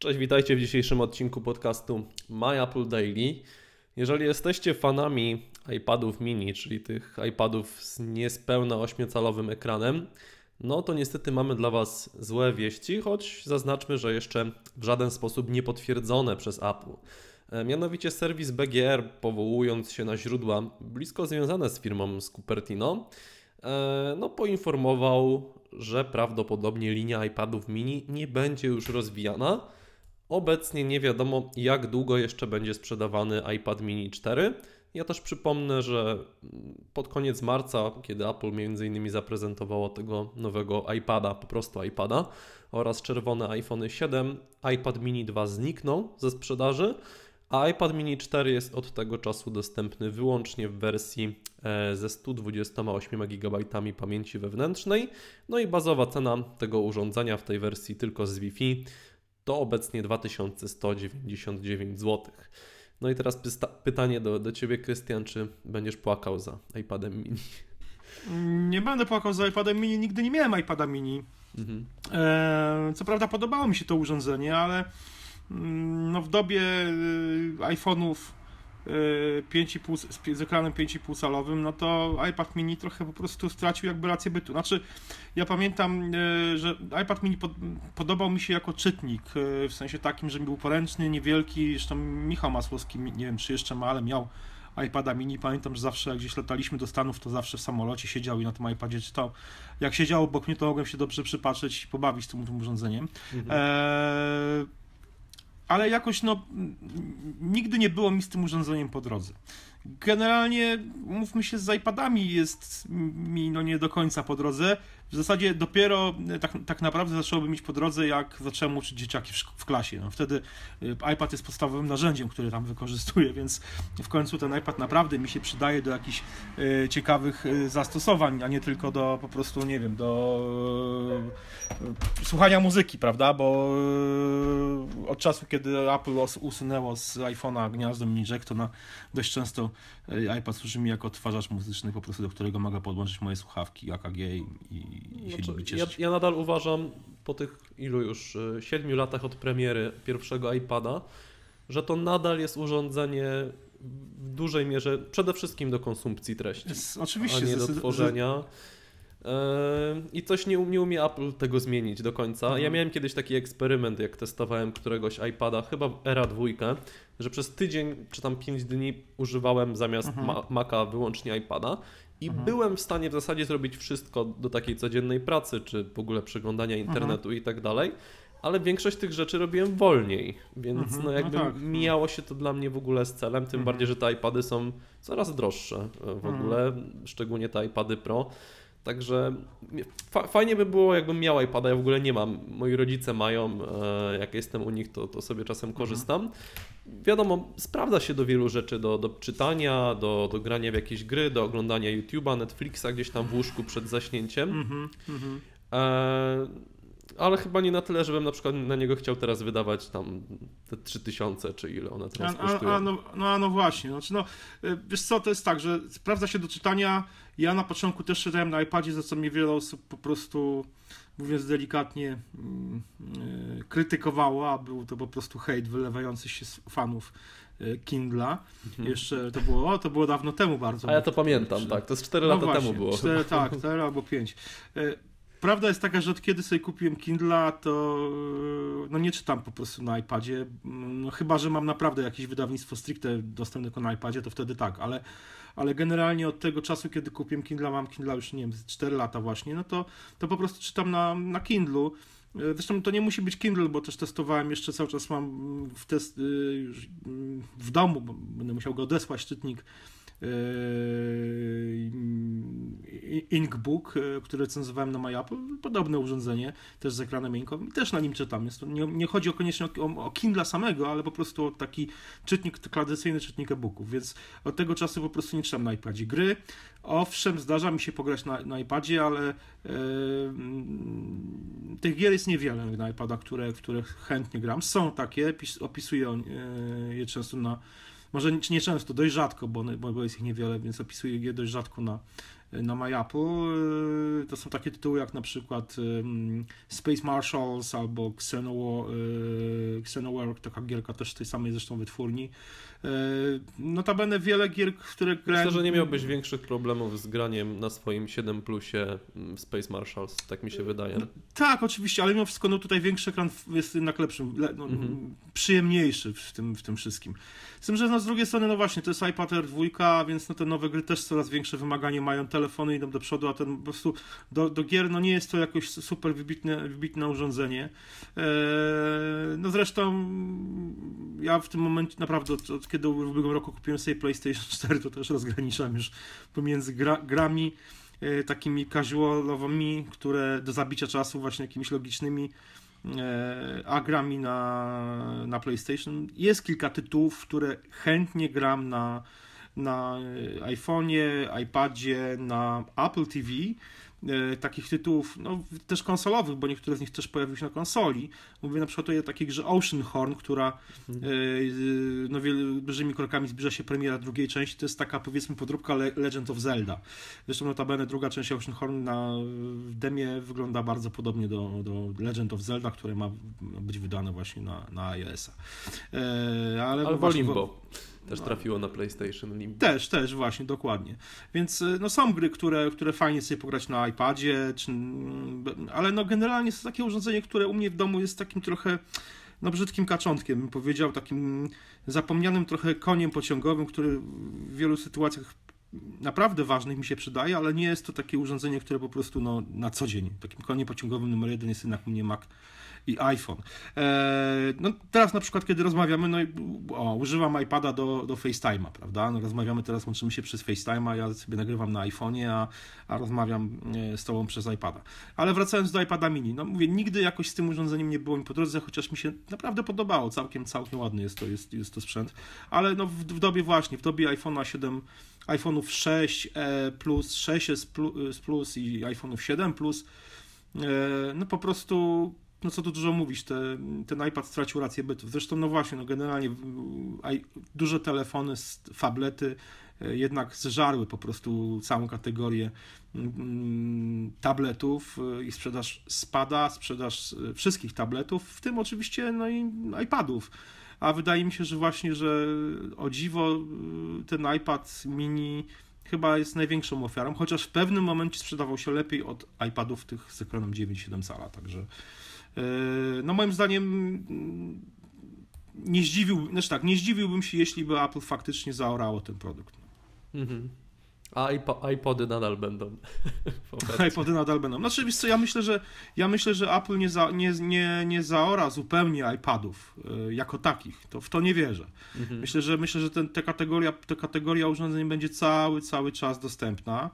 Cześć, witajcie w dzisiejszym odcinku podcastu MyApple Daily. Jeżeli jesteście fanami iPadów mini, czyli tych iPadów z niespełna 8-calowym ekranem, no to niestety mamy dla Was złe wieści, choć zaznaczmy, że jeszcze w żaden sposób nie potwierdzone przez Apple. Mianowicie serwis BGR, powołując się na źródła blisko związane z firmą z Cupertino, poinformował, że prawdopodobnie linia iPadów mini nie będzie już rozwijana. Obecnie nie wiadomo, jak długo jeszcze będzie sprzedawany iPad mini 4. Ja też przypomnę, że pod koniec marca, kiedy Apple m.in. zaprezentowało tego nowego iPada, po prostu iPada oraz czerwone iPhone 7, iPad mini 2 zniknął ze sprzedaży, a iPad mini 4 jest od tego czasu dostępny wyłącznie w wersji ze 128 GB pamięci wewnętrznej. No i bazowa cena tego urządzenia w tej wersji tylko z Wi-Fi to obecnie 2199 zł. No i teraz pytanie do Ciebie, Krystian, czy będziesz płakał za iPadem mini? Nie będę płakał za iPadem mini, nigdy nie miałem iPada mini. Mhm. Co prawda podobało mi się to urządzenie, ale w dobie iPhone'ów 5,5 z ekranem 5,5 calowym, no to iPad mini trochę po prostu stracił jakby rację bytu. Znaczy, ja pamiętam, że iPad mini podobał mi się jako czytnik, w sensie takim, że był poręczny, niewielki. Zresztą Michał Masłowski, nie wiem czy jeszcze ma, ale miał iPada mini. Pamiętam, że zawsze jak gdzieś lataliśmy do Stanów, to zawsze w samolocie siedział i na tym iPadzie czytał. Jak siedział obok mnie, to mogłem się dobrze przypatrzeć i pobawić tym urządzeniem. Mhm. Ale jakoś nigdy nie było mi z tym urządzeniem po drodze. Generalnie, mówmy się, z iPadami jest mi nie do końca po drodze. W zasadzie dopiero tak naprawdę zacząłbym mieć po drodze, jak zacząłem uczyć dzieciaki w klasie. Wtedy iPad jest podstawowym narzędziem, które tam wykorzystuję, więc w końcu ten iPad naprawdę mi się przydaje do jakichś ciekawych zastosowań, a nie tylko do po prostu, nie wiem, do słuchania muzyki, prawda? Bo od czasu, kiedy Apple usunęło z iPhone'a gniazdo mini jack, to dość często iPad służy mi jako odtwarzacz muzyczny, po prostu do którego mogę podłączyć moje słuchawki AKG i się nimi cieszyć. Ja nadal uważam po tych ilu już 7 latach od premiery pierwszego iPada, że to nadal jest urządzenie w dużej mierze przede wszystkim do konsumpcji treści, oczywiście, a nie do tworzenia. I coś nie umie Apple tego zmienić do końca. Ja miałem kiedyś taki eksperyment, jak testowałem któregoś iPada, chyba Era 2, że przez tydzień czy tam 5 dni używałem zamiast Maca wyłącznie iPada i byłem w stanie w zasadzie zrobić wszystko do takiej codziennej pracy, czy w ogóle przeglądania internetu i tak dalej, ale większość tych rzeczy robiłem wolniej, więc mijało się to dla mnie w ogóle z celem, tym bardziej, że te iPady są coraz droższe w ogóle, szczególnie te iPady Pro. Także fajnie by było, jakbym miał iPada, ja w ogóle nie mam, moi rodzice mają, jak jestem u nich, to sobie czasem korzystam. Wiadomo, sprawdza się do wielu rzeczy, do czytania, do grania w jakieś gry, do oglądania YouTube'a, Netflixa gdzieś tam w łóżku przed zaśnięciem. Ale chyba nie na tyle, żebym na przykład na niego chciał teraz wydawać tam te 3000 czy ile one teraz kosztują. Właśnie, wiesz co, to jest tak, że sprawdza się do czytania. Ja na początku też czytałem na iPadzie, za co mnie wiele osób po prostu, mówiąc delikatnie, krytykowało, a był to po prostu hejt wylewający się z fanów Kindla. Jeszcze to było dawno temu bardzo. A ja to pamiętam, tak, to z 4 lata temu było. 4, tak, 4 albo 5. Prawda jest taka, że od kiedy sobie kupiłem Kindla, to nie czytam po prostu na iPadzie, chyba że mam naprawdę jakieś wydawnictwo stricte dostępne tylko na iPadzie, to wtedy tak, ale generalnie od tego czasu, kiedy kupiłem Kindla, mam Kindla już, nie wiem, 4 lata właśnie, to po prostu czytam na Kindlu. Zresztą to nie musi być Kindle, bo też testowałem, jeszcze cały czas mam już w domu, bo będę musiał go odesłać, czytnik InkBook, który recenzowałem na MyApple, podobne urządzenie, też z ekranem inkowym i też na nim czytam. Nie chodzi koniecznie o Kindla samego, ale po prostu o taki czytnik, tradycyjny czytnik e-booków, więc od tego czasu po prostu nie czytam na iPadzie gry. Owszem, zdarza mi się pograć na iPadzie, ale tych gier jest niewiele na iPada, które chętnie gram. Są takie, opisuję je często może nie często, dość rzadko, bo jest ich niewiele, więc opisuję je dość rzadko na MyApple. To są takie tytuły jak na przykład Space Marshals albo Xenowork, taka gierka też tej samej zresztą wytwórni. Notabene wiele gier, które grałem... Myślę, że nie miałbyś większych problemów z graniem na swoim 7 plusie Space Marshals, tak mi się wydaje. Tak, oczywiście, ale mimo wszystko no, tutaj większy ekran jest jednak lepszy, no, przyjemniejszy w tym wszystkim. Z tym, że no, z drugiej strony, no właśnie, to jest iPad Air 2, więc no, te nowe gry też coraz większe wymagania mają, telefony idą do przodu, a ten po prostu do gier no nie jest to jakoś super wybitne urządzenie. No zresztą ja w tym momencie naprawdę od kiedy w ubiegłym roku kupiłem sobie PlayStation 4, to też rozgraniczam już pomiędzy grami takimi casualowymi, które do zabicia czasu właśnie jakimiś logicznymi, a grami na PlayStation. Jest kilka tytułów, w które chętnie gram na iPhonie, iPadzie, na Apple TV, takich tytułów no, też konsolowych, bo niektóre z nich też pojawiły się na konsoli. Mówię na przykład o takiej grze Oceanhorn, która no, dużymi krokami zbliża się premiera drugiej części. To jest taka powiedzmy podróbka Legend of Zelda. Zresztą notabene druga część Oceanhorn w demie wygląda bardzo podobnie do Legend of Zelda, które ma być wydane właśnie na iOS-a. Albo Limbo. Też trafiło na PlayStation Limbo. Też, właśnie, dokładnie. Więc no, są gry, które fajnie sobie pograć na iPadzie, ale no, generalnie jest to takie urządzenie, które u mnie w domu jest takim trochę no, brzydkim kaczątkiem, bym powiedział, takim zapomnianym trochę koniem pociągowym, który w wielu sytuacjach naprawdę ważnych mi się przydaje, ale nie jest to takie urządzenie, które po prostu no, na co dzień. Takim koniem pociągowym numer 1 jest jednak u mnie Mac i iPhone. No teraz na przykład, kiedy rozmawiamy, no używam iPada do FaceTime'a, prawda? No, rozmawiamy teraz, łączymy się przez FaceTime'a, ja sobie nagrywam na iPhone'ie, a rozmawiam z Tobą przez iPada. Ale wracając do iPada mini, no mówię, nigdy jakoś z tym urządzeniem nie było mi po drodze, chociaż mi się naprawdę podobało, całkiem ładny jest to sprzęt, ale no w dobie iPhone'a 7, iPhone'ów 6 Plus, 6S Plus i iPhone'ów 7 Plus, no po prostu... No co tu dużo mówić, ten iPad stracił rację bytu. Zresztą no właśnie, no generalnie duże telefony, tablety jednak zżarły po prostu całą kategorię tabletów i sprzedaż spada, sprzedaż wszystkich tabletów, w tym oczywiście no i iPadów. A wydaje mi się, że właśnie, że o dziwo ten iPad mini chyba jest największą ofiarą, chociaż w pewnym momencie sprzedawał się lepiej od iPadów tych z ekranem 9,7 cala, także... No moim zdaniem nie zdziwiłbym się, jeśli by Apple faktycznie zaorało ten produkt. Mm-hmm. A iPody nadal będą. iPody nadal będą. Znaczy, wiesz co, ja myślę, że Apple nie zaora zupełnie iPadów jako takich. To, w to nie wierzę. Mm-hmm. Myślę, że ta kategoria urządzeń będzie cały czas dostępna.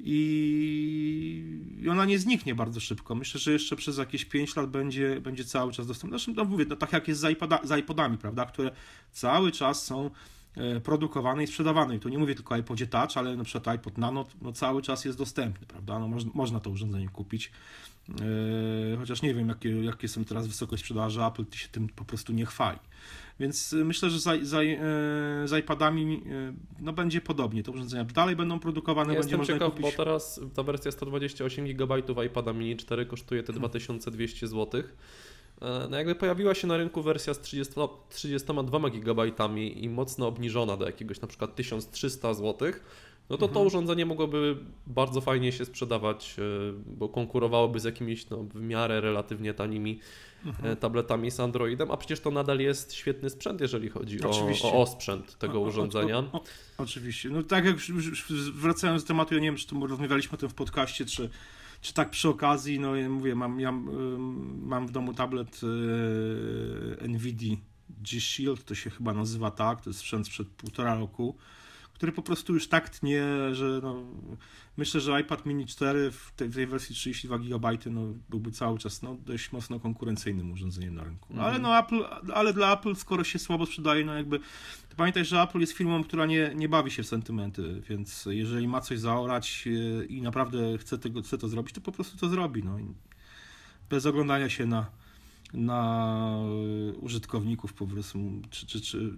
I ona nie zniknie bardzo szybko. Myślę, że jeszcze przez jakieś 5 lat będzie cały czas dostępna. Zresztą no mówię, no tak jak jest z iPodami, prawda, które cały czas są produkowane i sprzedawane. I tu nie mówię tylko o iPodzie Touch, ale na przykład iPod Nano no cały czas jest dostępny, prawda? No można to urządzenie kupić. Chociaż nie wiem, jakie są teraz wysokość sprzedaży, Apple się tym po prostu nie chwali. Więc myślę, że z iPadami no, będzie podobnie. Te urządzenia dalej będą produkowane, będzie można kupić. Bo teraz ta wersja 128 GB iPada mini 4 kosztuje te 2200 zł. No jakby pojawiła się na rynku wersja z 32 GB i mocno obniżona do jakiegoś na przykład 1300 zł, no to urządzenie mogłoby bardzo fajnie się sprzedawać, bo konkurowałoby z jakimiś no, w miarę relatywnie tanimi tabletami z Androidem, a przecież to nadal jest świetny sprzęt, jeżeli chodzi o sprzęt tego urządzenia. Oczywiście. No tak jak już wracając do tematu, ja nie wiem, czy tu rozmawialiśmy o tym w podcaście, czy tak przy okazji, no ja mówię, mam w domu tablet Nvidia G-Shield, to się chyba nazywa tak, to jest sprzęt sprzed 1,5 roku, który po prostu już tak tnie, że no, myślę, że iPad mini 4 w tej wersji 32 GB no, byłby cały czas no, dość mocno konkurencyjnym urządzeniem na rynku. Ale, no, ale dla Apple, skoro się słabo sprzedaje, no jakby to pamiętaj, że Apple jest firmą, która nie bawi się w sentymenty, więc jeżeli ma coś zaorać i naprawdę chce to zrobić, to po prostu to zrobi. No. Bez oglądania się na na użytkowników po prostu,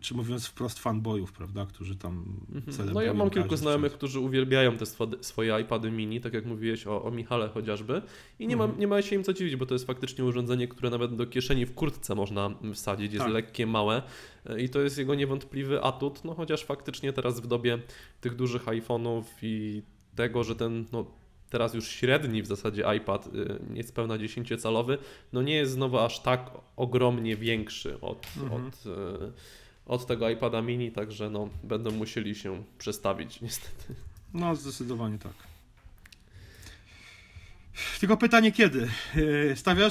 czy mówiąc wprost fanboyów, prawda, którzy tam celebrują. No ja mam kilku znajomych, którzy uwielbiają te swoje iPady mini, tak jak mówiłeś o Michale chociażby i nie ma się im co dziwić, bo to jest faktycznie urządzenie, które nawet do kieszeni w kurtce można wsadzić, jest lekkie, małe i to jest jego niewątpliwy atut, no chociaż faktycznie teraz w dobie tych dużych iPhone'ów i tego, że ten teraz już średni w zasadzie iPad, niespełna 10-calowy, no nie jest znowu aż tak ogromnie większy od tego iPada mini, także no będą musieli się przestawić niestety. No zdecydowanie tak. Tylko pytanie kiedy?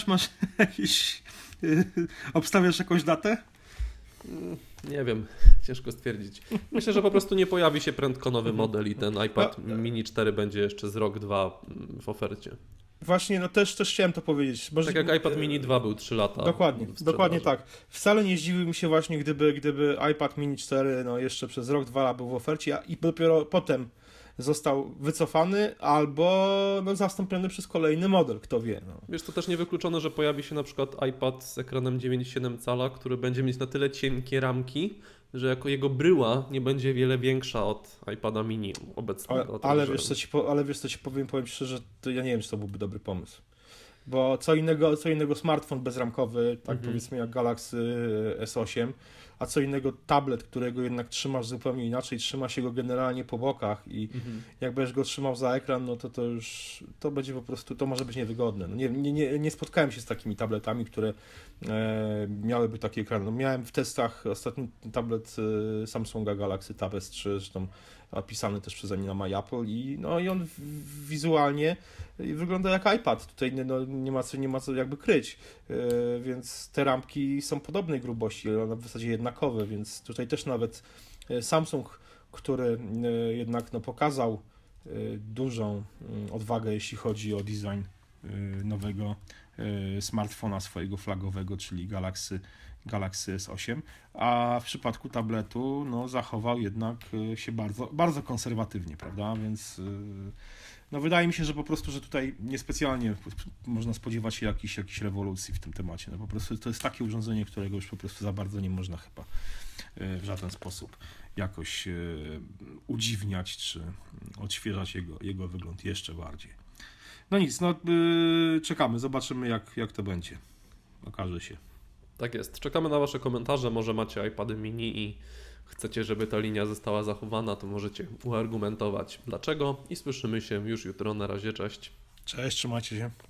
Masz jakiś, obstawiasz jakąś datę? Nie wiem, ciężko stwierdzić. Myślę, że po prostu nie pojawi się prędko nowy model i ten iPad Mini 4 będzie jeszcze z rok, dwa w ofercie. Właśnie, no też chciałem to powiedzieć. Może... Tak jak iPad Mini 2 był 3 lata. Dokładnie tak. Wcale nie zdziwiłbym się właśnie, gdyby iPad Mini 4 jeszcze przez rok, dwa był w ofercie i dopiero potem został wycofany albo zastąpiony przez kolejny model, kto wie. Wiesz, to też niewykluczone, że pojawi się na przykład iPad z ekranem 9,7 cala, który będzie mieć na tyle cienkie ramki, że jako jego bryła nie będzie wiele większa od iPada mini obecnego. Ale wiesz co ci powiem szczerze, to ja nie wiem, czy to byłby dobry pomysł. Bo co innego smartfon bezramkowy, tak powiedzmy jak Galaxy S8, a co innego tablet, którego jednak trzymasz zupełnie inaczej, trzyma się go generalnie po bokach i jak będziesz go trzymał za ekran, to już to będzie po prostu, to może być niewygodne. Nie spotkałem się z takimi tabletami, które miałyby taki ekran. Miałem w testach ostatni tablet Samsunga Galaxy Tab S3, zresztą opisany też przeze mnie na MyApple i on wizualnie wygląda jak iPad. Tutaj nie ma co jakby kryć, więc te rampki są podobnej grubości, one w zasadzie jednakowe, więc tutaj też nawet Samsung, który jednak pokazał dużą odwagę, jeśli chodzi o design nowego smartfona swojego flagowego, czyli Galaxy S8, a w przypadku tabletu zachował jednak się bardzo, bardzo konserwatywnie, prawda, więc wydaje mi się, że po prostu, że tutaj niespecjalnie można spodziewać się jakiejś rewolucji w tym temacie, po prostu to jest takie urządzenie, którego już po prostu za bardzo nie można chyba w żaden sposób jakoś udziwniać, czy odświeżać jego wygląd jeszcze bardziej. Czekamy, zobaczymy jak to będzie, okaże się. Tak jest. Czekamy na Wasze komentarze. Może macie iPady mini i chcecie, żeby ta linia została zachowana, to możecie uargumentować dlaczego i słyszymy się już jutro. Na razie, cześć. Cześć, trzymajcie się.